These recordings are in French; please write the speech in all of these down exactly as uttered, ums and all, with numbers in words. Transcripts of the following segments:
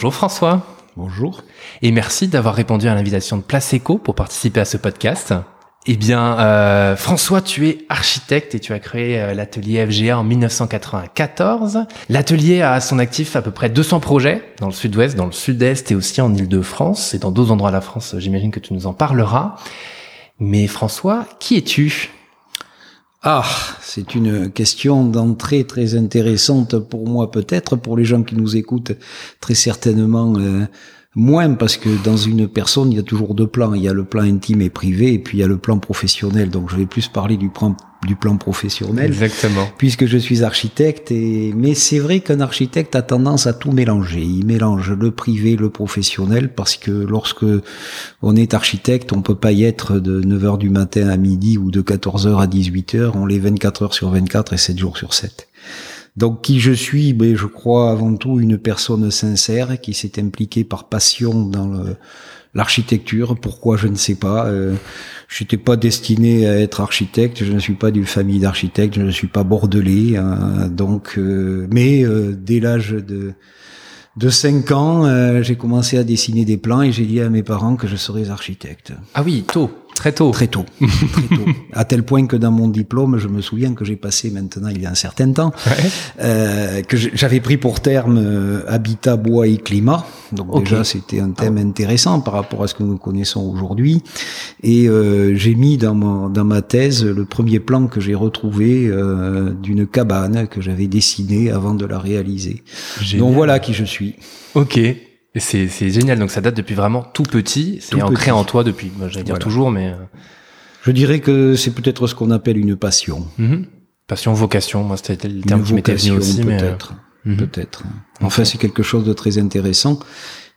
Bonjour François. Bonjour. Et merci d'avoir répondu à l'invitation de Placeco pour participer à ce podcast. Eh bien, euh, François, tu es architecte et tu as créé euh, l'atelier F G A en dix-neuf cent quatre-vingt-quatorze. L'atelier a à son actif à peu près deux cents projets dans le sud-ouest, dans le sud-est et aussi en Île-de-France et dans d'autres endroits de la France. J'imagine que tu nous en parleras. Mais François, qui es-tu ? Ah, c'est une question d'entrée très intéressante pour moi peut-être, pour les gens qui nous écoutent très certainement euh, moins, parce que dans une personne il y a toujours deux plans, il y a le plan intime et privé et puis il y a le plan professionnel, donc je vais plus parler du plan, du plan professionnel. Exactement. Puisque je suis architecte, et, mais c'est vrai qu'un architecte a tendance à tout mélanger, il mélange le privé, le professionnel, parce que lorsque on est architecte, on peut pas y être de neuf heures du matin à midi ou de quatorze heures à dix-huit heures, on l'est vingt-quatre heures sur vingt-quatre et sept jours sur sept. Donc qui je suis, ben, je crois avant tout une personne sincère qui s'est impliquée par passion dans le, l'architecture. Pourquoi, je ne sais pas. Euh, je n'étais pas destiné à être architecte, je ne suis pas d'une famille d'architectes, je ne suis pas bordelais. Hein, donc, euh, mais euh, dès l'âge de... De cinq ans, euh, j'ai commencé à dessiner des plans et j'ai dit à mes parents que je serais architecte. Ah oui, tôt, très tôt. Très tôt, très tôt. À tel point que dans mon diplôme, je me souviens que j'ai passé maintenant, il y a un certain temps, ouais. euh, que j'avais pris pour terme euh, habitat, bois et climat. Donc okay. Déjà, c'était un thème intéressant par rapport à ce que nous connaissons aujourd'hui. Et euh, j'ai mis dans ma, dans ma thèse le premier plan que j'ai retrouvé euh, d'une cabane que j'avais dessinée avant de la réaliser. Génial. Donc voilà qui je suis. Ok, c'est, c'est génial. Donc ça date depuis vraiment tout petit, c'est tout ancré petit. En toi depuis, bah, j'allais dire voilà. Toujours, mais... Je dirais que c'est peut-être ce qu'on appelle une passion. Mm-hmm. Passion, vocation, moi c'était le terme qui m'était venu aussi. Peut-être, mais... peut-être. Mm-hmm. Enfin, okay. C'est quelque chose de très intéressant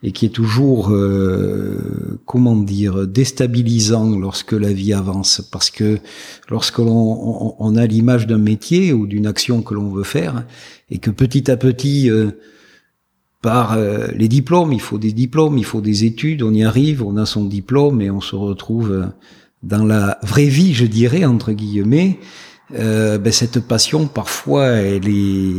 et qui est toujours, euh, comment dire, déstabilisant lorsque la vie avance. Parce que lorsque l'on on, on a l'image d'un métier ou d'une action que l'on veut faire et que petit à petit... Euh, par les diplômes, il faut des diplômes, il faut des études, on y arrive, on a son diplôme et on se retrouve dans la vraie vie, je dirais, entre guillemets. Euh, ben cette passion, parfois, elle est,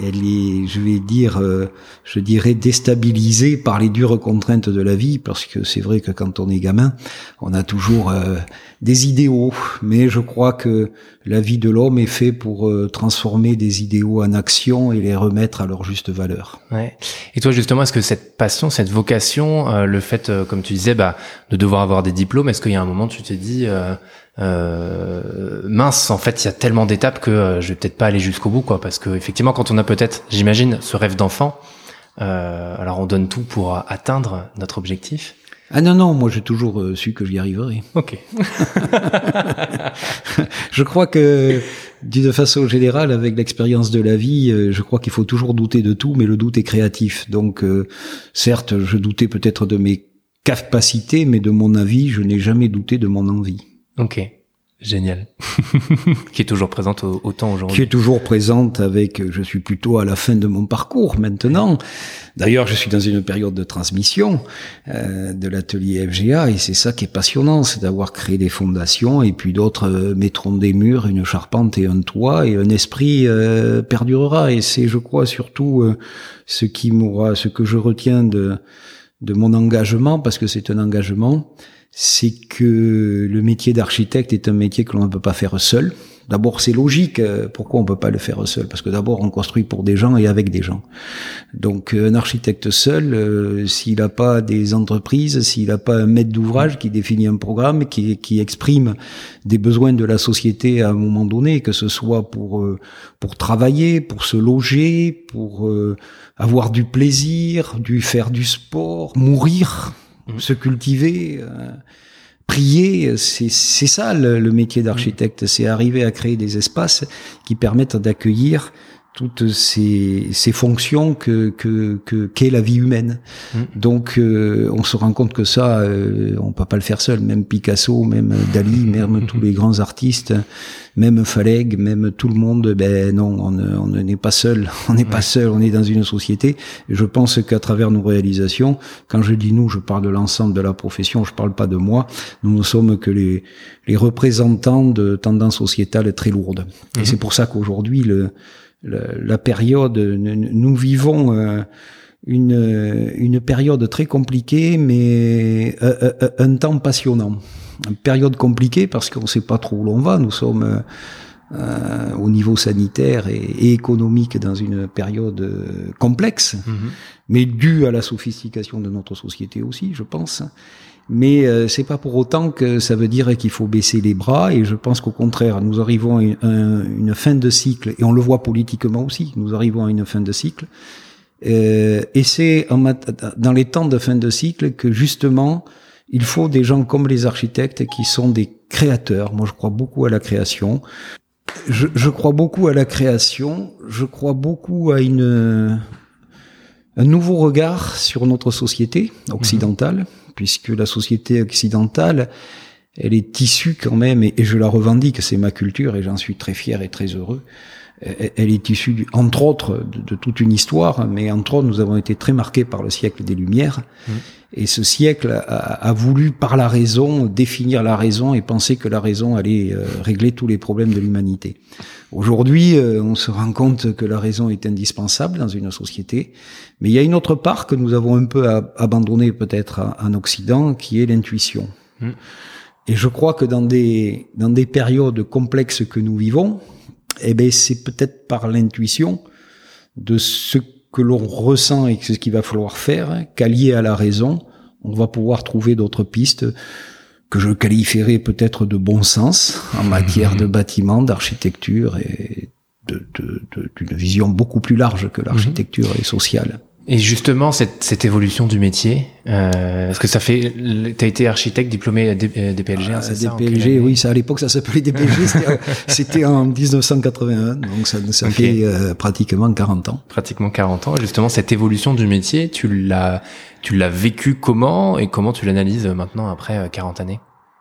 elle est, je vais dire, euh, je dirais déstabilisée par les dures contraintes de la vie, parce que c'est vrai que quand on est gamin, on a toujours euh, des idéaux, mais je crois que la vie de l'homme est faite pour euh, transformer des idéaux en action et les remettre à leur juste valeur. Ouais. Et toi, justement, est-ce que cette passion, cette vocation, euh, le fait, euh, comme tu disais, bah, de devoir avoir des diplômes, est-ce qu'il y a un moment, tu t'es dit euh Euh, mince, en fait, il y a tellement d'étapes que euh, je vais peut-être pas aller jusqu'au bout, quoi, parce que effectivement, quand on a peut-être, j'imagine, ce rêve d'enfant, euh, alors on donne tout pour atteindre notre objectif. Ah non, non, moi j'ai toujours euh, su que j'y arriverais. Ok. Je crois que, d'une façon générale, avec l'expérience de la vie, euh, je crois qu'il faut toujours douter de tout, mais le doute est créatif. Donc, euh, certes, je doutais peut-être de mes capacités, mais de mon avis, je n'ai jamais douté de mon envie. Ok, génial. Qui est toujours présente au, autant aujourd'hui. Qui est toujours présente avec, je suis plutôt à la fin de mon parcours maintenant. D'ailleurs, je suis dans une période de transmission euh, de l'atelier F G A et c'est ça qui est passionnant, c'est d'avoir créé des fondations et puis d'autres euh, mettront des murs, une charpente et un toit et un esprit euh, perdurera. Et c'est, je crois, surtout euh, ce qui m'aura, ce que je retiens de de mon engagement, parce que c'est un engagement, c'est que le métier d'architecte est un métier que l'on ne peut pas faire seul. D'abord, c'est logique. Pourquoi on ne peut pas le faire seul ? Parce que d'abord, on construit pour des gens et avec des gens. Donc, un architecte seul, euh, s'il n'a pas des entreprises, s'il n'a pas un maître d'ouvrage qui définit un programme, qui, qui exprime des besoins de la société à un moment donné, que ce soit pour euh, pour travailler, pour se loger, pour euh, avoir du plaisir, du faire du sport, mourir, mmh. se cultiver... Euh, prier, c'est, c'est ça le, le métier d'architecte, c'est arriver à créer des espaces qui permettent d'accueillir toutes ces, ces fonctions que, que, que, qu'est la vie humaine. Mmh. Donc, euh, on se rend compte que ça, euh, on peut pas le faire seul. Même Picasso, même Dali, même tous les grands artistes, même Falleg, même tout le monde, ben non, on, on n'est pas seul. On n'est ouais. pas seul, on est dans une société. Et je pense qu'à travers nos réalisations, quand je dis nous, je parle de l'ensemble de la profession, je parle pas de moi. Nous ne sommes que les, les représentants de tendances sociétales très lourdes. Mmh. Et c'est pour ça qu'aujourd'hui, le, La, la période, nous vivons euh, une, une période très compliquée, mais euh, euh, un temps passionnant. Une période compliquée parce qu'on ne sait pas trop où l'on va. Nous sommes euh, au niveau sanitaire et, et économique dans une période complexe, mmh. mais due à la sophistication de notre société aussi, je pense. Mais euh, c'est pas pour autant que ça veut dire qu'il faut baisser les bras. Et je pense qu'au contraire, nous arrivons à une, à une fin de cycle, et on le voit politiquement aussi. Nous arrivons à une fin de cycle, euh, et c'est en mat- dans les temps de fin de cycle que justement, il faut des gens comme les architectes qui sont des créateurs. Moi, je crois beaucoup à la création. Je, je crois beaucoup à la création. Je crois beaucoup à une un nouveau regard sur notre société occidentale. Mmh. Puisque la société occidentale, elle est issue quand même, et je la revendique, c'est ma culture, et j'en suis très fier et très heureux. Elle est issue, entre autres, de, de toute une histoire, mais entre autres, nous avons été très marqués par le siècle des Lumières. Mmh. Et ce siècle a, a voulu, par la raison, définir la raison et penser que la raison allait euh, régler tous les problèmes de l'humanité. Aujourd'hui, euh, on se rend compte que la raison est indispensable dans une société, mais il y a une autre part que nous avons un peu abandonnée peut-être en Occident, qui est l'intuition. Mmh. Et je crois que dans des, dans des périodes complexes que nous vivons, eh ben, c'est peut-être par l'intuition de ce que l'on ressent et ce qu'il va falloir faire, hein, qu'allié à la raison, on va pouvoir trouver d'autres pistes que je qualifierais peut-être de bon sens en matière de bâtiment, d'architecture et de, de, de, d'une vision beaucoup plus large que l'architecture et sociale. Et justement, cette, cette évolution du métier, euh, parce que ça fait, t'as été architecte diplômé à D P L G, ah, c'est D P L G, ça? D P L G, oui, ça, à l'époque, ça s'appelait D P L G, c'était, c'était en dix-neuf cent quatre-vingt-un, donc ça, ça okay. fait euh, pratiquement quarante ans. Pratiquement quarante ans. Et justement, cette évolution du métier, tu l'as, tu l'as vécu comment et comment tu l'analyses maintenant après quarante années?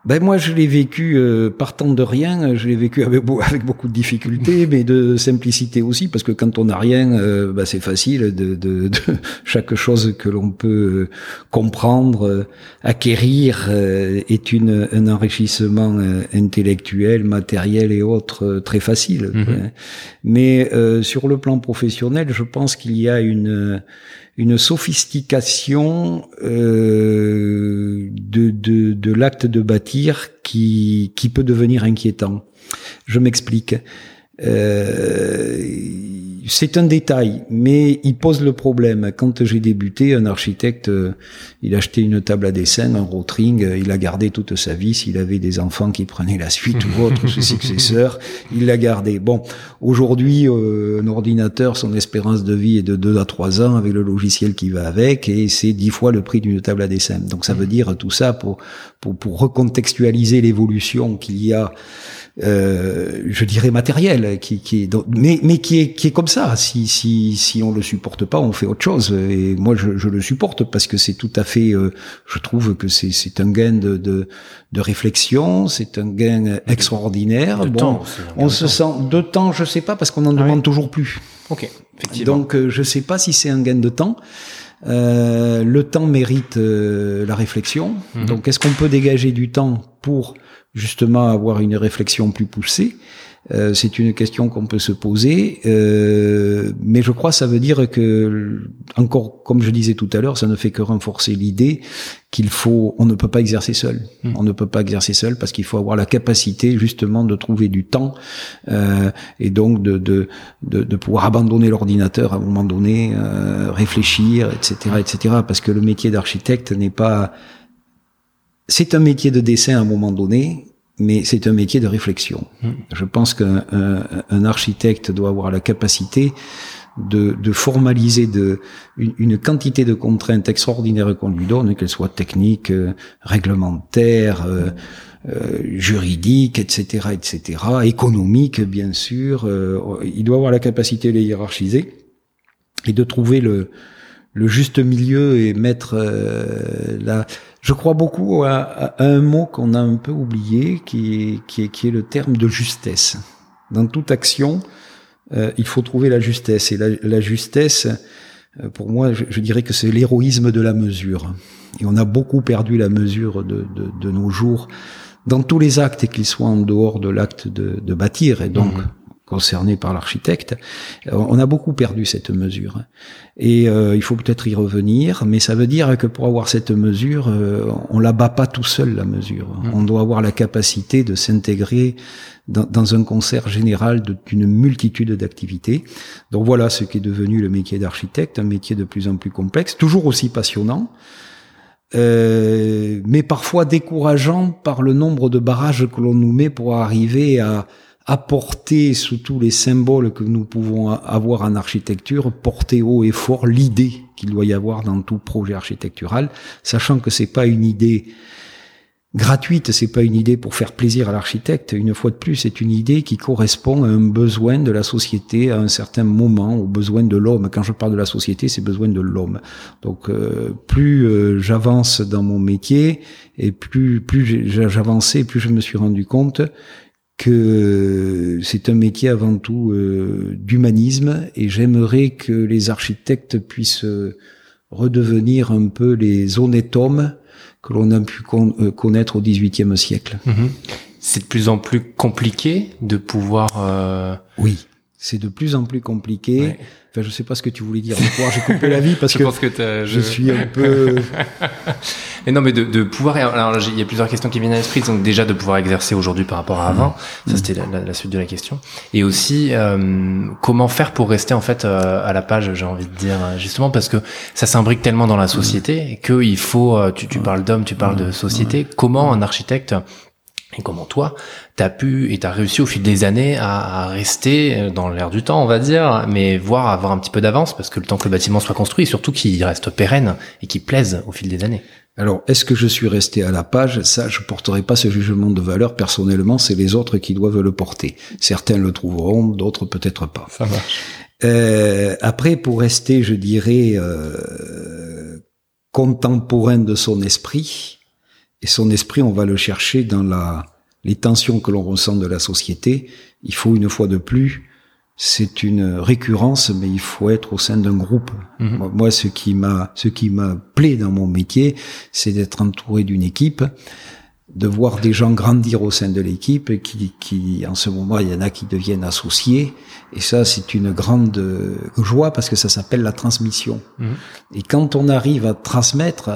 Ben moi je l'ai vécu euh, partant de rien, je l'ai vécu avec, avec beaucoup de difficultés, mais de simplicité aussi, parce que quand on n'a rien, euh, ben c'est facile de, de, de chaque chose que l'on peut comprendre, euh, acquérir euh, est une un enrichissement euh, intellectuel, matériel et autres euh, très facile. Mm-hmm. Mais euh, sur le plan professionnel, je pense qu'il y a une une sophistication euh, de, de, de l'acte de bâtir qui, qui peut devenir inquiétant. Je m'explique. Euh, c'est un détail, mais il pose le problème. Quand j'ai débuté, un architecte, il achetait une table à dessin, un rotring, il l'a gardé toute sa vie. S'il avait des enfants qui prenaient la suite ou autre, ses successeurs, il l'a gardé. Bon, aujourd'hui, euh, un ordinateur, son espérance de vie est de deux à trois ans avec le logiciel qui va avec, et c'est dix fois le prix d'une table à dessin. Donc ça veut dire tout ça pour pour, pour recontextualiser l'évolution qu'il y a. Euh, je dirais matériel, qui, qui est, mais, mais qui est, qui est comme ça. Si, si, si on le supporte pas, on fait autre chose. Et moi, je, je le supporte parce que c'est tout à fait. Euh, je trouve que c'est, c'est un gain de, de, de réflexion, c'est un gain extraordinaire. De bon, temps, on se temps. sent de temps, je sais pas, parce qu'on en ah demande oui. toujours plus. Ok. Effectivement. Donc, euh, je sais pas si c'est un gain de temps. Euh, le temps mérite euh, la réflexion. Mmh. Donc, est-ce qu'on peut dégager du temps pour justement avoir une réflexion plus poussée? Euh, c'est une question qu'on peut se poser, euh, mais je crois que ça veut dire que, encore comme je disais tout à l'heure, ça ne fait que renforcer l'idée qu'il faut, on ne peut pas exercer seul. Mmh. On ne peut pas exercer seul parce qu'il faut avoir la capacité justement de trouver du temps euh, et donc de, de de de pouvoir abandonner l'ordinateur à un moment donné, euh, réfléchir, et cetera, et cetera. Parce que le métier d'architecte n'est pas c'est un métier de dessin à un moment donné, mais c'est un métier de réflexion. Mmh. Je pense qu'un un, un architecte doit avoir la capacité de, de formaliser de, une, une quantité de contraintes extraordinaires qu'on lui donne, qu'elles soient techniques, euh, réglementaires, euh, euh, juridiques, et cetera, et cetera, économiques, bien sûr. Euh, il doit avoir la capacité de les hiérarchiser et de trouver le, le juste milieu et mettre euh, la... Je crois beaucoup à, à un mot qu'on a un peu oublié, qui est, qui est, qui est le terme de justesse. Dans toute action, euh, il faut trouver la justesse. Et la, la justesse, pour moi, je, je dirais que c'est l'héroïsme de la mesure. Et on a beaucoup perdu la mesure de, de, de nos jours dans tous les actes, et qu'ils soient en dehors de l'acte de, de bâtir. Et donc, mmh. concernés par l'architecte. On a beaucoup perdu cette mesure. Et euh, il faut peut-être y revenir, mais ça veut dire que pour avoir cette mesure, euh, on la bat pas tout seul, la mesure. Mmh. On doit avoir la capacité de s'intégrer dans, dans un concert général de, d'une multitude d'activités. Donc voilà ce qui est devenu le métier d'architecte, un métier de plus en plus complexe, toujours aussi passionnant. Euh, mais parfois décourageant par le nombre de barrages que l'on nous met pour arriver à apporter, sous tous les symboles que nous pouvons avoir en architecture, porter haut et fort l'idée qu'il doit y avoir dans tout projet architectural, sachant que c'est pas une idée gratuite, c'est pas une idée pour faire plaisir à l'architecte. Une fois de plus, c'est une idée qui correspond à un besoin de la société à un certain moment, aux besoins de l'homme. Quand je parle de la société, c'est besoin de l'homme. Donc, euh, plus euh, j'avance dans mon métier et plus plus j'avançais, plus je me suis rendu compte que c'est un métier avant tout euh, d'humanisme, et j'aimerais que les architectes puissent euh, redevenir un peu les honnêtes hommes que l'on a pu con- euh, connaître au dix-huitième siècle. Mmh. C'est de plus en plus compliqué de pouvoir... Euh... Oui, c'est de plus en plus compliqué. Ouais. Enfin, je sais pas ce que tu voulais dire. De pouvoir, j'ai coupé la vie parce je que, pense que je... je suis un peu... Mais non, mais de, de pouvoir... Alors, il y a plusieurs questions qui viennent à l'esprit. Donc déjà, de pouvoir exercer aujourd'hui par rapport à avant. Mmh. Ça, c'était la, la, la suite de la question. Et aussi, euh, comment faire pour rester, en fait, euh, à la page, j'ai envie de dire, justement, parce que ça s'imbrique tellement dans la société mmh. qu'il faut... Tu, tu parles d'hommes, tu parles mmh. de société. Mmh. Comment un architecte... Et comment toi, t'as pu et t'as réussi au fil des années à, à rester dans l'air du temps, on va dire, mais voire avoir un petit peu d'avance, parce que le temps que le bâtiment soit construit, surtout qu'il reste pérenne et qu'il plaise au fil des années. Alors, est-ce que je suis resté à la page ? Ça, je porterai pas ce jugement de valeur personnellement, c'est les autres qui doivent le porter. Certains le trouveront, d'autres peut-être pas. Ça marche. Euh, après, pour rester, je dirais, euh, contemporain de son esprit. Et son esprit, on va le chercher dans la, les tensions que l'on ressent de la société. Il faut, une fois de plus, c'est une récurrence, mais il faut être au sein d'un groupe. Mmh. Moi, ce qui m'a, ce qui m'a plaît dans mon métier, c'est d'être entouré d'une équipe, de voir des gens grandir au sein de l'équipe, qui, qui, en ce moment, il y en a qui deviennent associés. Et ça, c'est une grande joie, parce que ça s'appelle la transmission. Mmh. Et quand on arrive à transmettre,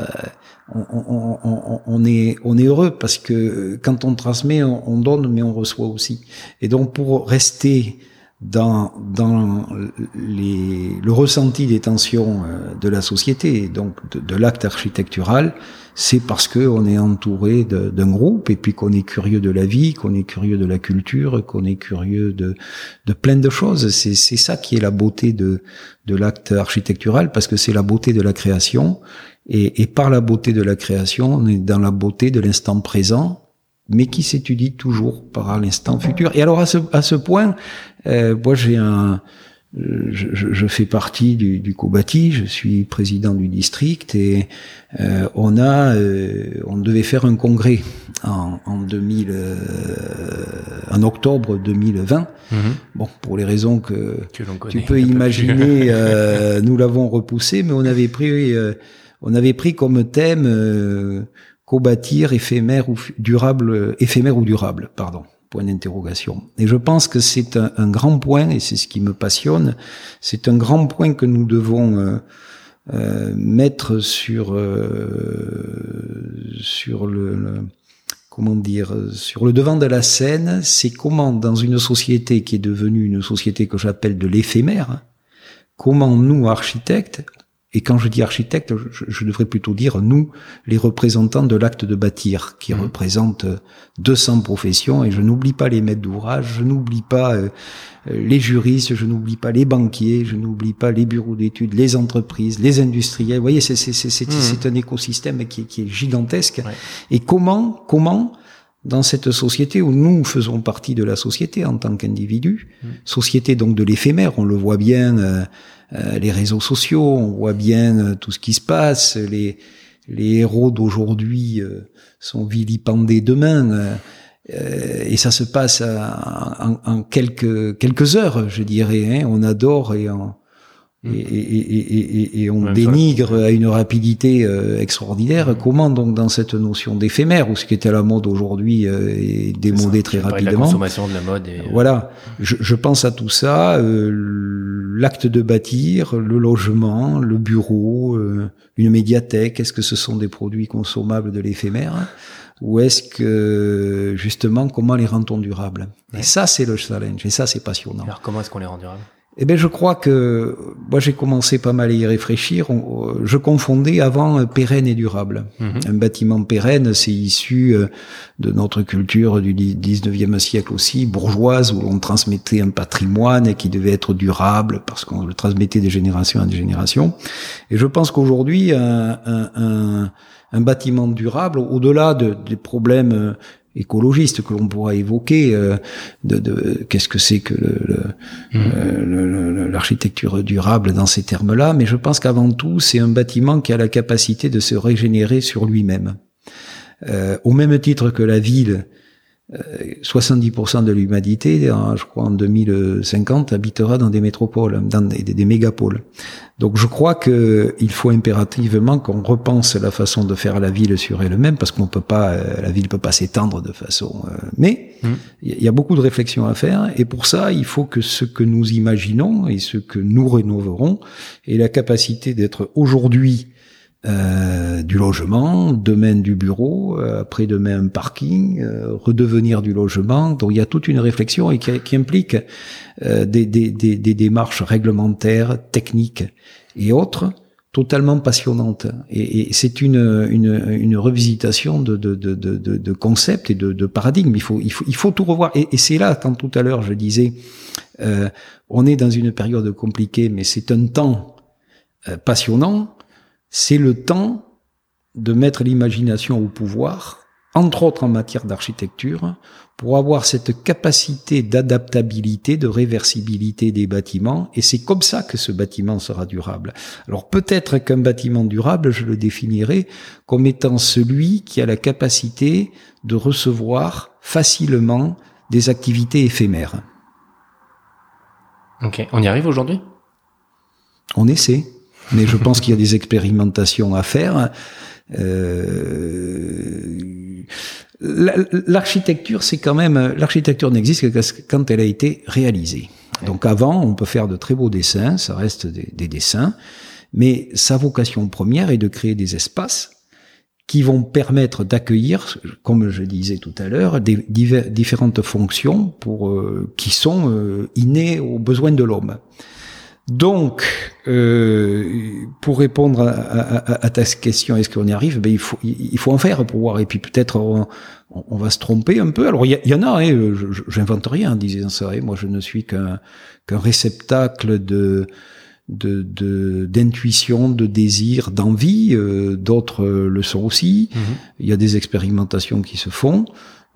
On, on, on, on est on est heureux, parce que quand on transmet, on, on donne, mais on reçoit aussi. Et donc, pour rester dans dans les le ressenti des tensions de la société, donc de, de l'acte architectural, c'est parce que on est entouré de, d'un groupe, et puis qu'on est curieux de la vie, qu'on est curieux de la culture, qu'on est curieux de de plein de choses. C'est c'est ça qui est la beauté de de l'acte architectural, parce que c'est la beauté de la création. Et, et par la beauté de la création, on est dans la beauté de l'instant présent, mais qui s'étudie toujours par l'instant futur. Et alors à ce, à ce point, euh, moi j'ai un, je, je fais partie du, du Cobatir, je suis président du district, et euh, on a, euh, on devait faire un congrès en, en deux mille, euh, en octobre deux mille vingt. Mmh. Bon, pour les raisons que, que l'on connaît, tu peux imaginer, euh, nous l'avons repoussé, mais on avait pris. Euh, On avait pris comme thème euh, Cobatir éphémère ou durable, euh, éphémère ou durable, pardon, point d'interrogation. Et je pense que c'est un, un grand point, et c'est ce qui me passionne, c'est un grand point que nous devons euh, euh, mettre sur euh, sur le, le comment dire, sur le devant de la scène. C'est comment, dans une société qui est devenue une société que j'appelle de l'éphémère, comment nous, architectes, et quand je dis architecte, je, je devrais plutôt dire nous, les représentants de l'acte de bâtir, qui mmh. représentent deux cents professions, et je n'oublie pas les maîtres d'ouvrage, je n'oublie pas euh, les juristes, je n'oublie pas les banquiers, je n'oublie pas les bureaux d'études, les entreprises, les industriels. Vous voyez, c'est, c'est, c'est, c'est, mmh. c'est un écosystème qui, qui est gigantesque. Ouais. Et comment, comment, dans cette société où nous faisons partie de la société en tant qu'individus, mmh. société donc de l'éphémère, on le voit bien... Euh, Euh, les réseaux sociaux, on voit bien euh, tout ce qui se passe, les les héros d'aujourd'hui euh, sont vilipendés demain, euh, euh, et ça se passe à, à, en, en quelques quelques heures, je dirais, hein. On adore et on, Et, et, et, et, et on Même dénigre ça. À une rapidité euh, extraordinaire. Comment donc dans cette notion d'éphémère, ou ce qui était à la mode aujourd'hui euh, est démodé très rapidement. De la consommation de la mode. Et... Voilà, je, je pense à tout ça. Euh, l'acte de bâtir, le logement, le bureau, euh, une médiathèque. Est-ce que ce sont des produits consommables de l'éphémère ? Ou est-ce que justement comment les rend-on durables ? Et ça c'est le challenge. Et ça c'est passionnant. Alors comment est-ce qu'on les rend durables ? Eh ben, je crois que, moi, j'ai commencé pas mal à y réfléchir. On, je confondais avant pérenne et durable. Mmh. Un bâtiment pérenne, c'est issu de notre culture du dix-neuvième siècle aussi, bourgeoise, où on transmettait un patrimoine qui devait être durable parce qu'on le transmettait de génération en génération. Et je pense qu'aujourd'hui, un, un, un, un bâtiment durable, au-delà de, des problèmes écologiste que l'on pourra évoquer, euh, de, de qu'est-ce que c'est que le, le, mmh. euh, le, le, l'architecture durable dans ces termes-là, mais je pense qu'avant tout, c'est un bâtiment qui a la capacité de se régénérer sur lui-même. Euh, au même titre que la ville, euh, soixante-dix pour cent de l'humanité, en, je crois en deux mille cinquante, habitera dans des métropoles, dans des, des mégapoles. Donc je crois que il faut impérativement qu'on repense la façon de faire la ville sur elle-même, parce qu'on peut pas, la ville peut pas s'étendre de façon. Euh, mais il mmh. y a beaucoup de réflexions à faire, et pour ça il faut que ce que nous imaginons et ce que nous rénoverons ait la capacité d'être aujourd'hui euh, du logement, demain du bureau, euh, après demain un parking, euh, redevenir du logement. Donc il y a toute une réflexion et qui, qui implique euh, des, des, des, des démarches réglementaires, techniques et autres, totalement passionnantes. Et, et c'est une, une, une revisitation de, de, de, de, de concepts et de, de paradigmes. Il faut, il faut, il faut tout revoir. Et, et c'est là, quand tout à l'heure je disais, euh, on est dans une période compliquée, mais c'est un temps euh, passionnant. C'est le temps de mettre l'imagination au pouvoir, entre autres en matière d'architecture, pour avoir cette capacité d'adaptabilité, de réversibilité des bâtiments. Et c'est comme ça que ce bâtiment sera durable. Alors peut-être qu'un bâtiment durable, je le définirais comme étant celui qui a la capacité de recevoir facilement des activités éphémères. Ok, on y arrive aujourd'hui ? On essaie. Mais je pense qu'il y a des expérimentations à faire. Euh, l'architecture, c'est quand même, l'architecture n'existe que quand elle a été réalisée. Donc avant, on peut faire de très beaux dessins, ça reste des, des dessins, mais sa vocation première est de créer des espaces qui vont permettre d'accueillir, comme je disais tout à l'heure, des divers, différentes fonctions pour euh, qui sont euh, innées aux besoins de l'homme. Donc, euh, pour répondre à, à, à ta question, est-ce qu'on y arrive ? Ben il faut, il faut en faire pour voir. Et puis peut-être on, on va se tromper un peu. Alors il y, y en a. Hein, je, j'invente rien, disant ça. Moi, je ne suis qu'un, qu'un réceptacle de, de, de, d'intuition, de désir, d'envie. Euh, d'autres le sont aussi. Mmh. Il y a des expérimentations qui se font.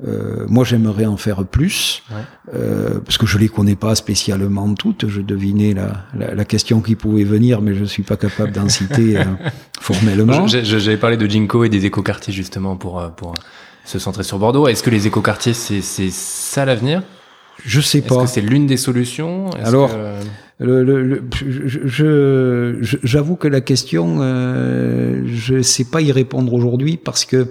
Euh, moi, j'aimerais en faire plus, ouais. euh, parce que je les connais pas spécialement toutes. Je devinais la, la, la question qui pouvait venir, mais je suis pas capable d'en citer euh, formellement. Je, je, j'avais parlé de Jinko et des écoquartiers justement pour pour se centrer sur Bordeaux. Est-ce que les écoquartiers, c'est c'est ça l'avenir ? Je sais pas. Est-ce que c'est l'une des solutions ? Est-ce Alors. Que... Le, le, le, je, je, je, j'avoue que la question, euh, je sais pas y répondre aujourd'hui parce que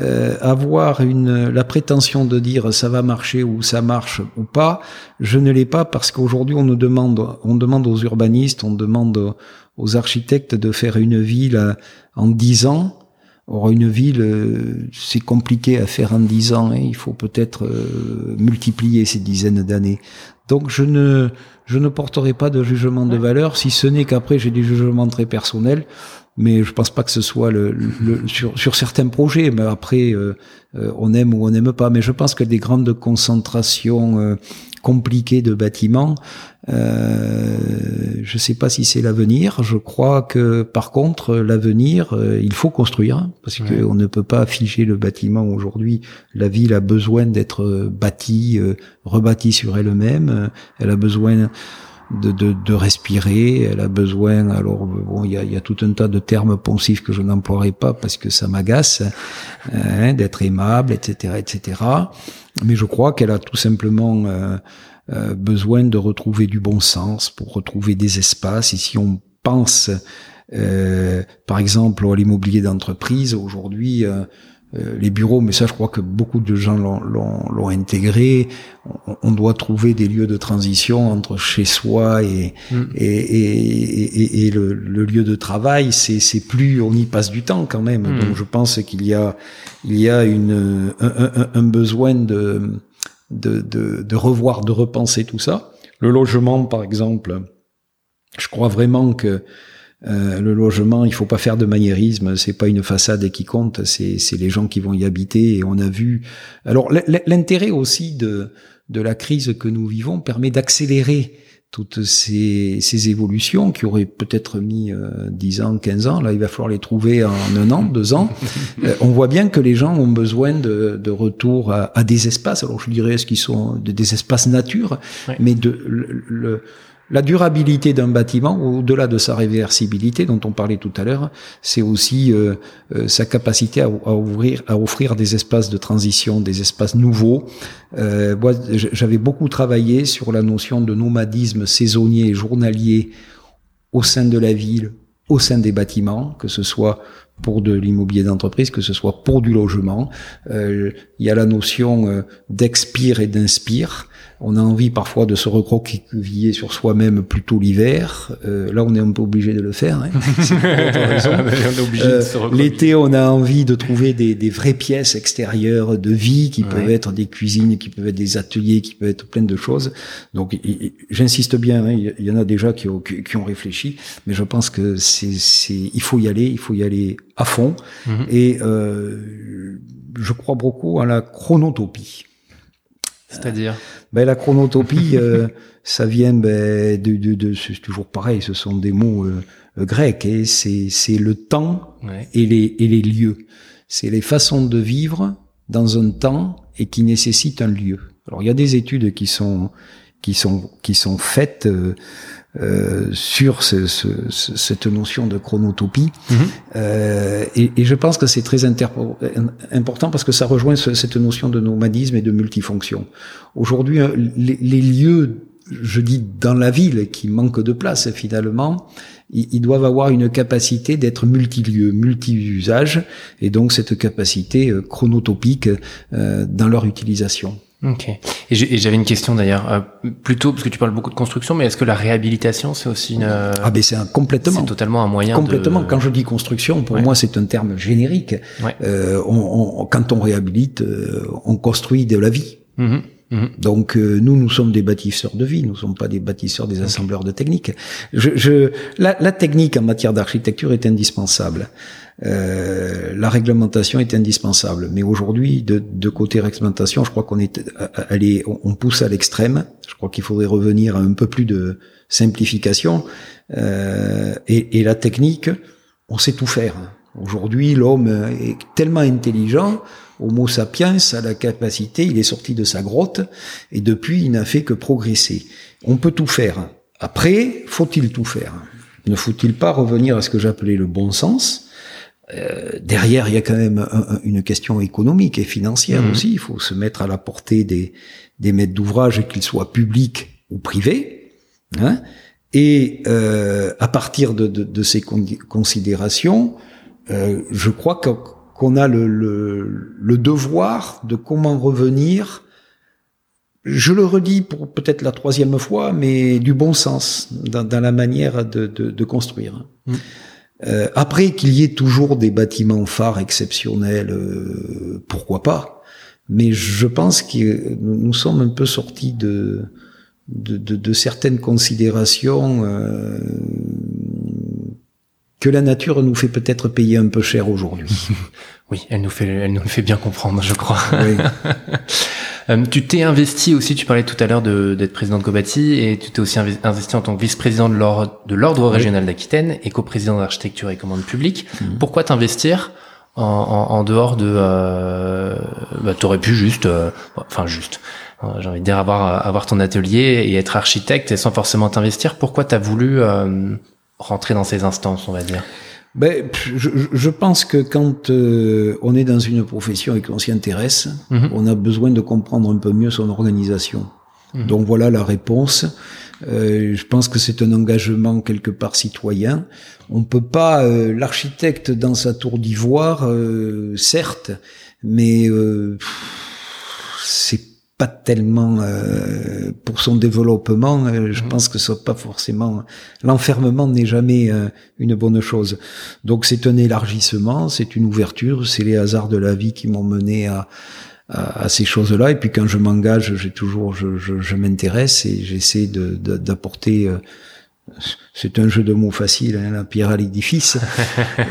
euh, avoir une la prétention de dire ça va marcher ou ça marche ou pas, je ne l'ai pas parce qu'aujourd'hui on nous demande, on demande aux urbanistes, on demande aux architectes de faire une ville en dix ans. Or une ville, c'est compliqué à faire en dix ans. Hein, il faut peut-être euh, multiplier ces dizaines d'années. Donc je ne je ne porterai pas de jugement de valeur, si ce n'est qu'après j'ai des jugements très personnels, mais je pense pas que ce soit le, le sur sur certains projets. Mais après euh, euh, on aime ou on n'aime pas. Mais je pense que des grandes concentrations euh, compliquées de bâtiments, euh, je sais pas si c'est l'avenir. Je crois que par contre l'avenir, euh, il faut construire parce ouais. que on ne peut pas figer le bâtiment aujourd'hui. La ville a besoin d'être bâtie, euh, rebâtie sur elle-même. Elle a besoin de, de, de respirer, elle a besoin, alors bon, il y a, y a tout un tas de termes poncifs que je n'emploierai pas parce que ça m'agace, hein, d'être aimable, et cetera, et cetera. Mais je crois qu'elle a tout simplement euh, euh, besoin de retrouver du bon sens, pour retrouver des espaces. Et si on pense, euh, par exemple, à l'immobilier d'entreprise, aujourd'hui... Euh, les bureaux, mais ça je crois que beaucoup de gens l'ont, l'ont, l'ont intégré, on, on doit trouver des lieux de transition entre chez soi et, mmh. et, et, et, et le, le lieu de travail, c'est, c'est plus, on y passe du temps quand même, mmh. donc je pense qu'il y a, il y a une, un, un, un besoin de, de, de, de revoir, de repenser tout ça. Le logement par exemple, je crois vraiment que Euh, le logement, il faut pas faire de maniérisme, c'est pas une façade qui compte, c'est, c'est les gens qui vont y habiter. Et on a vu. Alors l'intérêt aussi de de la crise que nous vivons permet d'accélérer toutes ces ces évolutions qui auraient peut-être mis euh, dix ans, quinze ans. Là, il va falloir les trouver en un an, deux ans. Euh, on voit bien que les gens ont besoin de de retour à, à des espaces. Alors je dirais, est-ce qu'ils sont des espaces nature, ouais. mais de le, le la durabilité d'un bâtiment, au-delà de sa réversibilité dont on parlait tout à l'heure, c'est aussi euh, euh, sa capacité à, à ouvrir, à offrir des espaces de transition, des espaces nouveaux. Euh, moi, j'avais beaucoup travaillé sur la notion de nomadisme saisonnier et journalier au sein de la ville, au sein des bâtiments, que ce soit pour de l'immobilier d'entreprise, que ce soit pour du logement. Euh, il y a la notion euh, d'expire et d'inspire. On a envie parfois de se recroqueviller sur soi-même plutôt l'hiver. Euh, là, on est un peu obligé de le faire. Hein. C'est pour autre raison. On est obligé euh, de se recroqueviller. L'été, on a envie de trouver des, des vraies pièces extérieures de vie qui ouais. peuvent être des cuisines, qui peuvent être des ateliers, qui peuvent être plein de choses. Donc, et, et, j'insiste bien. Il hein, y, y en a déjà qui ont, qui, qui ont réfléchi, mais je pense que c'est, c'est, il faut y aller, il faut y aller à fond. Mm-hmm. Et euh, je crois beaucoup à la chronotopie. C'est-à-dire euh, ben, la chronotopie, euh, ça vient ben, de, de, de, c'est toujours pareil, ce sont des mots euh, grecs, et c'est, c'est le temps ouais. et, les, et les lieux. C'est les façons de vivre dans un temps et qui nécessitent un lieu. Alors il y a des études qui sont, qui sont, qui sont faites euh, euh, sur ce, ce, ce, cette notion de chronotopie, mmh. euh, et, et je pense que c'est très interpo- important parce que ça rejoint ce, cette notion de nomadisme et de multifonction. Aujourd'hui, les, les lieux, je dis dans la ville, qui manquent de place finalement, ils, ils doivent avoir une capacité d'être multi-lieux, multi-usages, et donc cette capacité chronotopique euh, dans leur utilisation. Ok. Et j'avais une question d'ailleurs, euh, plutôt parce que tu parles beaucoup de construction, mais est-ce que la réhabilitation c'est aussi une euh, ah ben c'est un, complètement, c'est totalement un moyen complètement. De... Quand je dis construction, pour ouais. moi c'est un terme générique. Ouais. Euh, on, on, quand on réhabilite, euh, on construit de la vie. Mmh. Mmh. Donc euh, nous nous sommes des bâtisseurs de vie, nous ne sommes pas des bâtisseurs, des assembleurs de technique. Je, je, la, la technique en matière d'architecture est indispensable, euh, la réglementation est indispensable, mais aujourd'hui de, de côté réglementation, je crois qu'on est allé, on, on pousse à l'extrême. Je crois qu'il faudrait revenir à un peu plus de simplification, euh, et, et la technique, on sait tout faire. Aujourd'hui, l'homme est tellement intelligent, Homo sapiens a la capacité, il est sorti de sa grotte, et depuis, il n'a fait que progresser. On peut tout faire. Après, faut-il tout faire? Ne faut-il pas revenir à ce que j'appelais le bon sens? Euh, derrière, il y a quand même un, un, une question économique et financière mmh. aussi. Il faut se mettre à la portée des, des maîtres d'ouvrage, qu'ils soient publics ou privés, hein. Et euh, à partir de, de, de ces con- considérations, Euh, je crois que, qu'on a le, le, le devoir de comment revenir, je le redis pour peut-être la troisième fois, mais du bon sens dans, dans la manière de, de, de construire. Mmh. Euh, après qu'il y ait toujours des bâtiments phares exceptionnels, euh, pourquoi pas, mais je pense que nous sommes un peu sortis de, de, de, de certaines considérations euh, que la nature nous fait peut-être payer un peu cher aujourd'hui. Oui, elle nous fait, elle nous fait bien comprendre, je crois. Oui. euh, tu t'es investi aussi, tu parlais tout à l'heure de, d'être président de Cobatir, et tu t'es aussi investi en tant que vice-président de l'ordre, de l'ordre régional oui. d'Aquitaine et coprésident d'architecture et commande publique. Mmh. Pourquoi t'investir en, en, en dehors de... Euh, bah, t'aurais pu juste... Euh, enfin, juste... J'ai envie de dire avoir, avoir ton atelier et être architecte et sans forcément t'investir. Pourquoi t'as voulu... Euh, rentrer dans ces instances, on va dire. Ben, je, je pense que quand euh, on est dans une profession et qu'on s'y intéresse, mmh. on a besoin de comprendre un peu mieux son organisation. Mmh. Donc voilà la réponse. Euh, je pense que c'est un engagement quelque part citoyen. On peut pas euh, l'architecte dans sa tour d'ivoire, euh, certes, mais euh, c'est pas tellement euh, pour son développement. Euh, je mmh. pense que c'est pas forcément. L'enfermement n'est jamais euh, une bonne chose. Donc c'est un élargissement, c'est une ouverture, c'est les hasards de la vie qui m'ont mené à à ces choses-là, et puis quand je m'engage, j'ai toujours, je, je, je m'intéresse et j'essaie de, de, d'apporter. Euh, c'est un jeu de mots facile, hein, la pierre à l'édifice.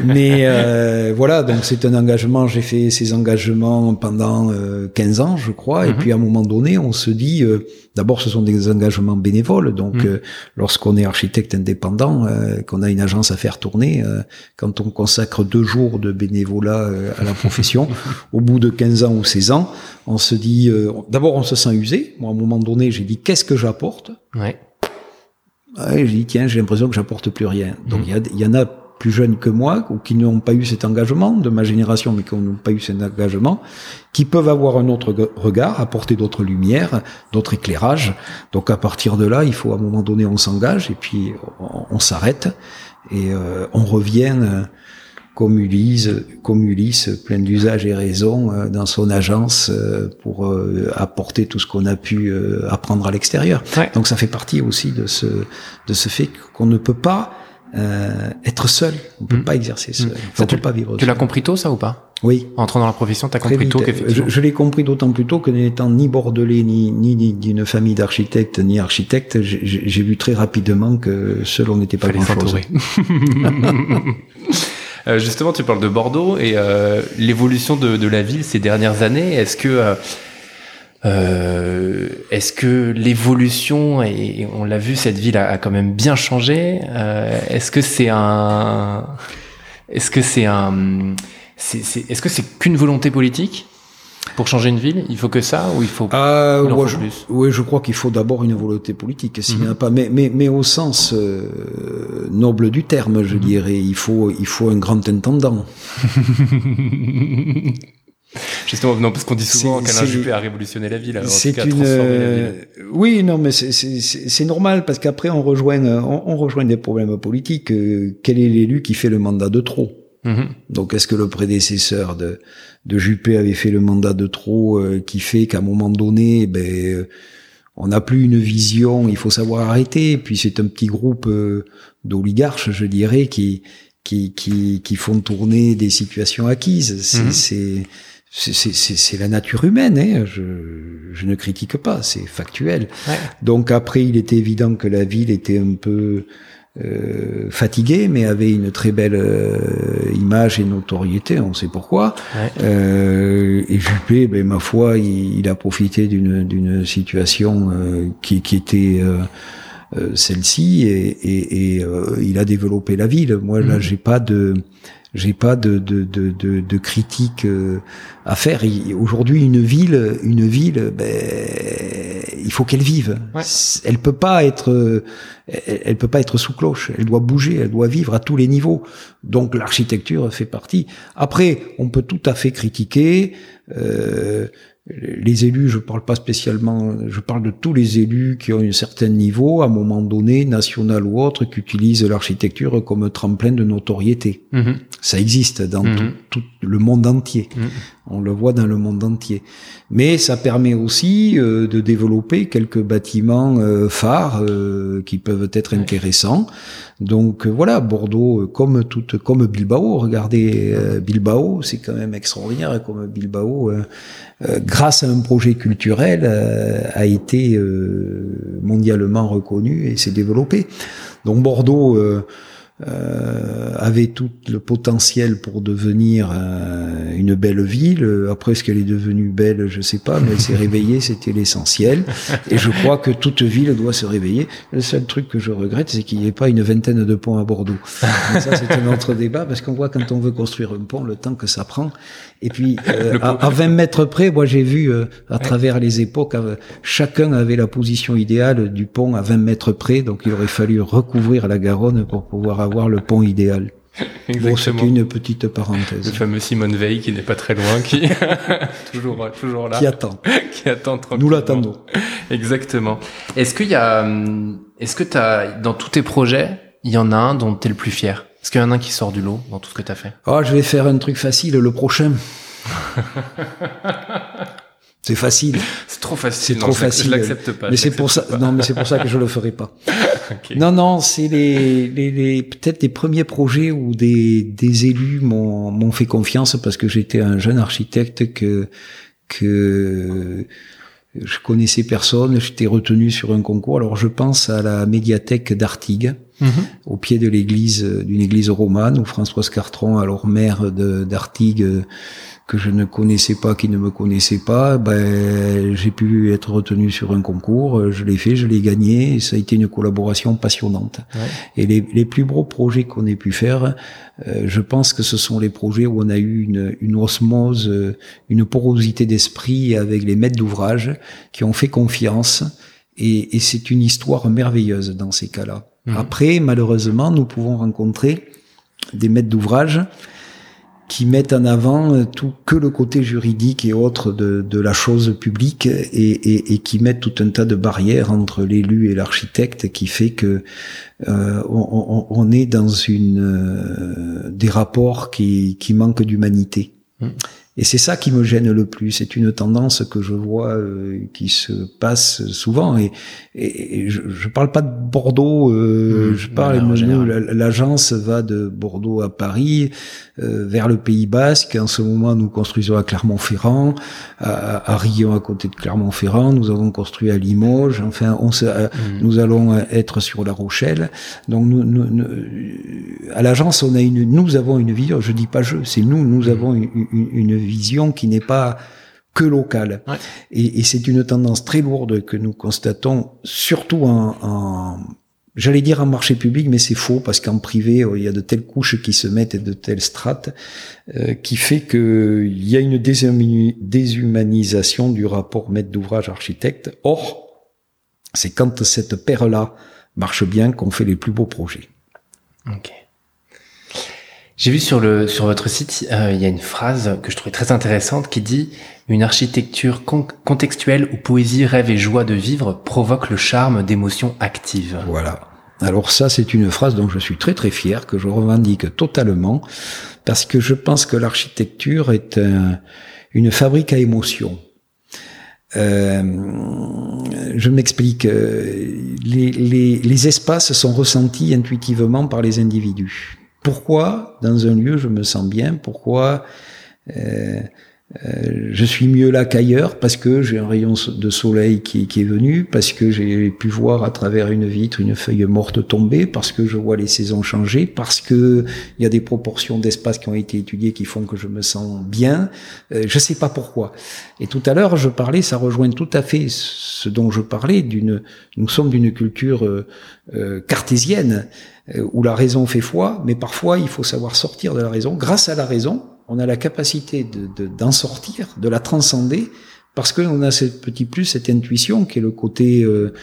Mais euh, voilà, donc c'est un engagement. J'ai fait ces engagements pendant euh, quinze ans, je crois. Mm-hmm. Et puis à un moment donné, on se dit, euh, d'abord, ce sont des engagements bénévoles. Donc, mm-hmm. euh, lorsqu'on est architecte indépendant, euh, qu'on a une agence à faire tourner, euh, quand on consacre deux jours de bénévolat euh, à la profession, au bout de quinze ans ou seize ans, on se dit, euh, d'abord, on se sent usé. Moi, à un moment donné, j'ai dit, qu'est-ce que j'apporte ? Ouais. Ouais, j'ai dit, tiens, j'ai l'impression que j'apporte plus rien. Donc, il mmh. y, y en a plus jeunes que moi, ou qui n'ont pas eu cet engagement, de ma génération, mais qui n'ont pas eu cet engagement, qui peuvent avoir un autre regard, apporter d'autres lumières, d'autres éclairages. Donc, à partir de là, il faut, à un moment donné, on s'engage, et puis, on, on s'arrête, et euh, on revient, euh, comme Ulysse, comme Ulysse, plein d'usage et raison, euh, dans son agence, euh, pour euh, apporter tout ce qu'on a pu euh, apprendre à l'extérieur. Ouais. Donc ça fait partie aussi de ce de ce fait qu'on ne peut pas euh, être seul, on peut mmh. pas exercer seul, mmh. enfin, ça, on tu, peut pas vivre. Tu l'as compris tôt, ça, ou pas? Oui. Entrant dans la profession, t'as compris tôt qu'effectivement. Je, je l'ai compris d'autant plus tôt que n'étant ni bordelais ni ni, ni d'une famille d'architectes ni architectes, j'ai, j'ai vu très rapidement que seul on n'était pas grand-chose. Euh, justement, tu parles de Bordeaux et euh, l'évolution de, de la ville ces dernières années. Est-ce que, euh, est-ce que l'évolution, et, et on l'a vu, cette ville a, a quand même bien changé. Euh, est-ce que c'est un, est-ce que c'est un, c'est, c'est, est-ce que c'est qu'une volonté politique ? Pour changer une ville, il faut que ça, ou il faut, euh, il en ouais, faut plus. Oui, je crois qu'il faut d'abord une volonté politique. S'il n'y mm-hmm. a pas, mais mais mais au sens euh, noble du terme, je mm-hmm. dirais, il faut il faut un grand intendant. Justement, non, parce qu'on dit souvent c'est, qu'Alain Juppé a révolutionné la ville, alors, c'est en tout cas, une, a transformé la ville. Oui, non, mais c'est, c'est, c'est normal, parce qu'après on rejoint on, on rejoint des problèmes politiques. Euh, quel est l'élu qui fait le mandat de trop? Mmh. Donc, est-ce que le prédécesseur de, de Juppé avait fait le mandat de trop, euh, qui fait qu'à un moment donné, ben, on n'a plus une vision, il faut savoir arrêter. Et puis c'est un petit groupe euh, d'oligarches, je dirais, qui qui qui qui font tourner des situations acquises. C'est mmh. c'est, c'est c'est c'est c'est la nature humaine. Hein. Je je ne critique pas, c'est factuel. Ouais. Donc après, il était évident que la ville était un peu Euh, fatigué, mais avait une très belle euh, image et notoriété, on sait pourquoi. Ouais. Euh, et Juppé, ben, ma foi, il, il a profité d'une, d'une situation euh, qui, qui était euh, euh, celle-ci, et, et, et euh, il a développé la ville. Moi, mmh. là, j'ai pas de... J'ai pas de de de de, de critique euh, à faire. Et aujourd'hui, une ville, une ville, ben, il faut qu'elle vive. Ouais. Elle peut pas être, elle, elle peut pas être sous cloche. Elle doit bouger, elle doit vivre à tous les niveaux. Donc l'architecture fait partie. Après, on peut tout à fait critiquer. Euh, Les élus, je parle pas spécialement, je parle de tous les élus qui ont un certain niveau, à un moment donné, national ou autre, qui utilisent l'architecture comme tremplin de notoriété. Mmh. Ça existe dans mmh. tout, tout le monde entier. Mmh. On le voit dans le monde entier. Mais ça permet aussi euh, de développer quelques bâtiments euh, phares euh, qui peuvent être ouais. intéressants. Donc euh, voilà, Bordeaux, comme toute, comme Bilbao, regardez euh, Bilbao, c'est quand même extraordinaire, comme Bilbao, euh, euh, grâce à un projet culturel, euh, a été euh, mondialement reconnu et s'est développé. Donc Bordeaux euh, Euh, avait tout le potentiel pour devenir euh, une belle ville. Après, ce qu'elle est devenue belle, je sais pas, mais elle s'est réveillée, c'était l'essentiel. Et je crois que toute ville doit se réveiller. Le seul truc que je regrette, c'est qu'il n'y ait pas une vingtaine de ponts à Bordeaux. Mais ça, c'est un autre débat, parce qu'on voit quand on veut construire un pont, le temps que ça prend. Et puis, euh, à, à vingt mètres près, moi, j'ai vu, euh, à travers les époques, euh, chacun avait la position idéale du pont à vingt mètres près, donc il aurait fallu recouvrir la Garonne pour pouvoir avoir le pont idéal. Bon, c'était une petite parenthèse. Le fameux Simone Veil qui n'est pas très loin, qui toujours toujours là, qui attend, qui attend tranquillement. Nous l'attendons. Exactement. Est-ce qu'il y a, est-ce que t'as, dans tous tes projets, il y en a un dont t'es le plus fier? Est-ce qu'il y en a un qui sort du lot dans tout ce que t'as fait? Oh, je vais faire un truc facile, le prochain. C'est facile. C'est trop facile. C'est trop non, facile. Je l'accepte pas. Mais c'est pour ça. Pas. Non, mais c'est pour ça que je le ferai pas. Okay. Non, non, c'est les, les, les peut-être les premiers projets où des, des élus m'ont, m'ont fait confiance parce que j'étais un jeune architecte que, que je connaissais personne. J'étais retenu sur un concours. Alors je pense à la médiathèque d'Artigues, mmh. au pied de l'église, d'une église romane où Françoise Cartron, alors maire de, d'Artigues, que je ne connaissais pas, qui ne me connaissait pas, ben j'ai pu être retenu sur un concours, je l'ai fait, je l'ai gagné, et ça a été une collaboration passionnante. Ouais. Et les, les plus gros projets qu'on ait pu faire, euh, je pense que ce sont les projets où on a eu une, une osmose, une porosité d'esprit avec les maîtres d'ouvrage qui ont fait confiance, et, et c'est une histoire merveilleuse dans ces cas-là. Mmh. Après, malheureusement, nous pouvons rencontrer des maîtres d'ouvrage qui mettent en avant tout que le côté juridique et autre de, de la chose publique, et, et, et qui mettent tout un tas de barrières entre l'élu et l'architecte, qui fait que euh, on, on, on est dans une euh, des rapports qui, qui manquent d'humanité. Mmh. Et c'est ça qui me gêne le plus. C'est une tendance que je vois euh, qui se passe souvent. Et, et, et je, je parle pas de Bordeaux. Euh, mmh, je parle voilà, l'agence va de Bordeaux à Paris, euh, vers le Pays Basque. En ce moment, nous construisons à Clermont-Ferrand, à, à Riom à côté de Clermont-Ferrand. Nous avons construit à Limoges. Enfin, on se, mmh. nous allons être sur La Rochelle. Donc, nous, nous, nous, à l'agence, on a une, nous avons une vision. Je dis pas je, c'est nous. Nous mmh. avons une, une, une vision qui n'est pas que locale. Ouais. Et, et c'est une tendance très lourde que nous constatons, surtout en, en j'allais dire en marché public, mais c'est faux, parce qu'en privé, il y a de telles couches qui se mettent et de telles strates, euh, qui fait qu'il y a une déshumanisation du rapport maître d'ouvrage-architecte. Or, c'est quand cette paire-là marche bien qu'on fait les plus beaux projets. Ok. J'ai vu sur le sur votre site, euh, il y a une phrase que je trouvais très intéressante qui dit « Une architecture con- contextuelle où poésie, rêve et joie de vivre provoque le charme d'émotions actives. » Voilà. Alors ça, c'est une phrase dont je suis très très fier, que je revendique totalement, parce que je pense que l'architecture est un, une fabrique à émotions. Euh, je m'explique. Les, les, les espaces sont ressentis intuitivement par les individus. Pourquoi, dans un lieu, je me sens bien? Pourquoi euh, euh, je suis mieux là qu'ailleurs? Parce que j'ai un rayon de soleil qui, qui est venu, parce que j'ai pu voir à travers une vitre une feuille morte tomber, parce que je vois les saisons changer, parce que il y a des proportions d'espace qui ont été étudiées qui font que je me sens bien. Euh, je sais pas pourquoi. Et tout à l'heure, je parlais, ça rejoint tout à fait ce dont je parlais, d'une, nous sommes d'une culture euh, euh, cartésienne, où la raison fait foi, mais parfois il faut savoir sortir de la raison. Grâce à la raison, on a la capacité de, de, d'en sortir, de la transcender, parce que on a ce petit plus, cette intuition qui est le côté. Euh,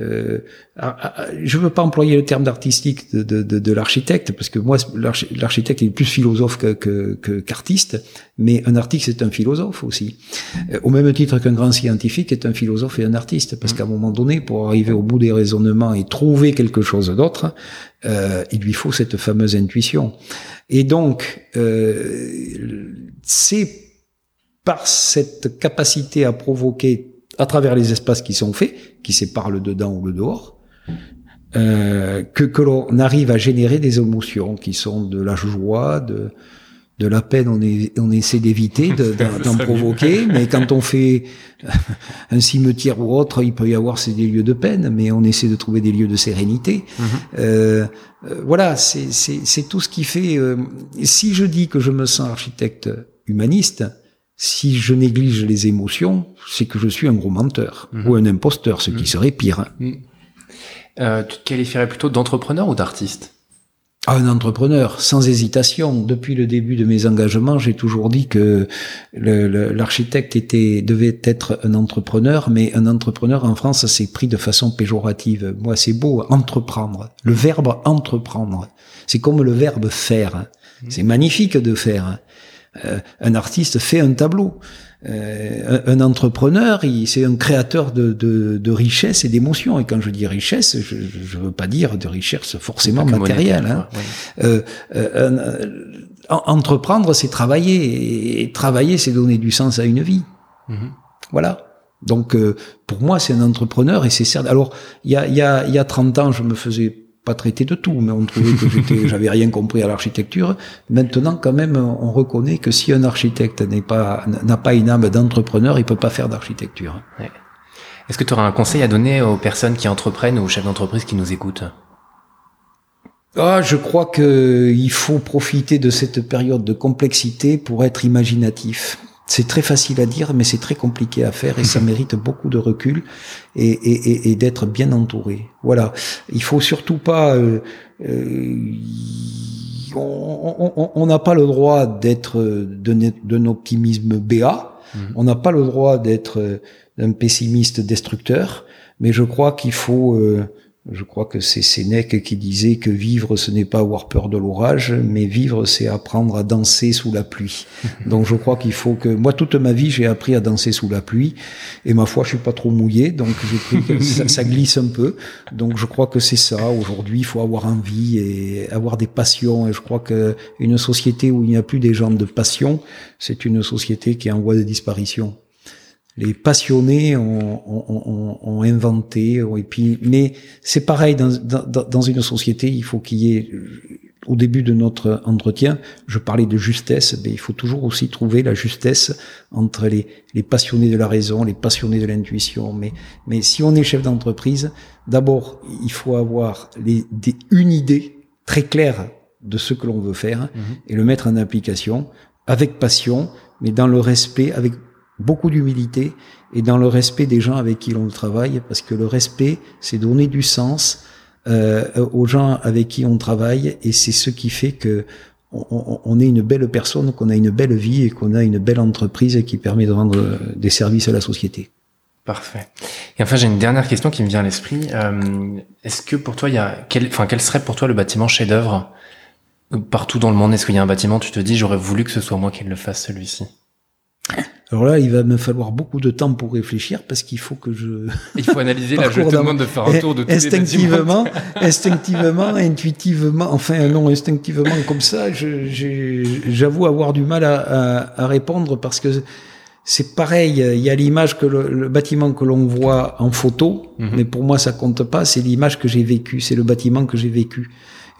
euh, je ne veux pas employer le terme d'artistique de, de, de, de l'architecte, parce que moi l'arch- l'architecte est plus philosophe que, que, que qu'artiste, mais un artiste c'est un philosophe aussi, euh, au même titre qu'un grand scientifique est un philosophe et un artiste, parce qu'à un moment donné, pour arriver au bout des raisonnements et trouver quelque chose d'autre, euh, il lui faut cette fameuse intuition. Et donc, euh, c'est par cette capacité à provoquer à travers les espaces qui sont faits, qui séparent le dedans ou le dehors, euh, que, que l'on arrive à générer des émotions qui sont de la joie, de, de la peine, on, est, on essaie d'éviter de, d'en, d'en provoquer, mais quand on fait un cimetière ou autre, il peut y avoir c'est des lieux de peine, mais on essaie de trouver des lieux de sérénité. Mm-hmm. Euh, euh, voilà, c'est, c'est, c'est tout ce qui fait... Euh, si je dis que je me sens architecte humaniste, si je néglige les émotions, c'est que je suis un gros menteur, mmh. ou un imposteur, ce qui mmh. serait pire. Mmh. Euh, tu te qualifierais plutôt d'entrepreneur ou d'artiste? Ah, un entrepreneur, sans hésitation. Depuis le début de mes engagements, j'ai toujours dit que le, le, l'architecte était, devait être un entrepreneur, mais un entrepreneur en France, c'est pris de façon péjorative. Moi, c'est beau, entreprendre. Le verbe entreprendre, c'est comme le verbe faire. Mmh. C'est magnifique de faire. Euh, un artiste fait un tableau. Euh, un, un entrepreneur, il, c'est un créateur de, de, de richesse et d'émotion. Et quand je dis richesse, je ne veux pas dire de richesse forcément matérielle. Hein. Ouais. Euh, euh, un, euh, entreprendre, c'est travailler. Et, et travailler, c'est donner du sens à une vie. Mmh. Voilà. Donc, euh, pour moi, c'est un entrepreneur et c'est certes. Alors, il y a, y, a, y a trente ans, je me faisais pas traiter de tout, mais on trouvait que j'étais, j'avais rien compris à l'architecture. Maintenant, quand même, on reconnaît que si un architecte n'est pas, n'a pas une âme d'entrepreneur, il peut pas faire d'architecture. Ouais. Est-ce que tu auras un conseil à donner aux personnes qui entreprennent ou aux chefs d'entreprise qui nous écoutent? Ah, je crois que il faut profiter de cette période de complexité pour être imaginatif. C'est très facile à dire, mais c'est très compliqué à faire et ça mérite beaucoup de recul et, et, et, et d'être bien entouré. Voilà. Il faut surtout pas. Euh, euh, on n'a pas le droit d'être d'un optimisme béat. Mmh. On n'a pas le droit d'être un pessimiste destructeur. Mais je crois qu'il faut. Euh, je crois que c'est Sénèque qui disait que vivre, ce n'est pas avoir peur de l'orage, mais vivre, c'est apprendre à danser sous la pluie. Donc je crois qu'il faut que... Moi, toute ma vie, j'ai appris à danser sous la pluie, et ma foi, je suis pas trop mouillé, donc j'ai pris que ça, ça glisse un peu. Donc je crois que c'est ça. Aujourd'hui, il faut avoir envie et avoir des passions, et je crois que une société où il n'y a plus des gens de passion, c'est une société qui est en voie de disparition. Les passionnés ont, ont, ont, ont inventé, et puis, mais c'est pareil dans, dans, dans une société. Il faut qu'il y ait, au début de notre entretien, je parlais de justesse, mais il faut toujours aussi trouver la justesse entre les, les passionnés de la raison, les passionnés de l'intuition. Mais, mais si on est chef d'entreprise, d'abord il faut avoir les, des, une idée très claire de ce que l'on veut faire mmh. et le mettre en application avec passion, mais dans le respect, avec beaucoup d'humilité et dans le respect des gens avec qui l'on travaille, parce que le respect, c'est donner du sens euh, aux gens avec qui on travaille, et c'est ce qui fait que on, on, on est une belle personne, qu'on a une belle vie et qu'on a une belle entreprise qui permet de rendre des services à la société. Parfait. Et enfin, j'ai une dernière question qui me vient à l'esprit. Euh, est-ce que pour toi, il y a quel, enfin, quel serait pour toi le bâtiment chef-d'œuvre partout dans le monde? Est-ce qu'il y a un bâtiment, tu te dis, j'aurais voulu que ce soit moi qui le fasse, celui-ci? Alors là, il va me falloir beaucoup de temps pour réfléchir, parce qu'il faut que je... Il faut analyser, là, je te demande de faire un tour de tous les bâtiments. Instinctivement, intuitivement, enfin non, instinctivement comme ça, je, je, j'avoue avoir du mal à, à, à répondre, parce que c'est pareil, il y a l'image que le, le bâtiment que l'on voit en photo, mm-hmm. mais pour moi ça compte pas, c'est l'image que j'ai vécue, c'est le bâtiment que j'ai vécu.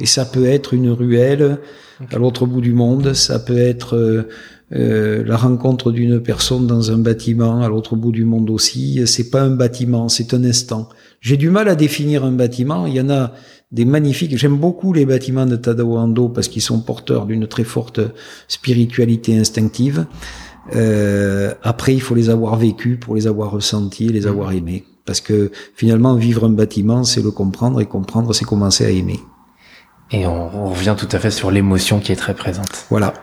Et ça peut être une ruelle okay. à l'autre bout du monde, ça peut être... Euh, Euh, la rencontre d'une personne dans un bâtiment à l'autre bout du monde aussi, c'est pas un bâtiment, c'est un instant. J'ai du mal à définir un bâtiment. Il y en a des magnifiques. J'aime beaucoup les bâtiments de Tadao Ando parce qu'ils sont porteurs d'une très forte spiritualité instinctive. Euh, après, il faut les avoir vécus pour les avoir ressentis, les avoir aimés. Parce que finalement, vivre un bâtiment, c'est le comprendre, et comprendre, c'est commencer à aimer. Et on, on revient tout à fait sur l'émotion qui est très présente. Voilà.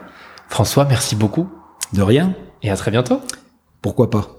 François, merci beaucoup. De rien. Et à très bientôt. Pourquoi pas.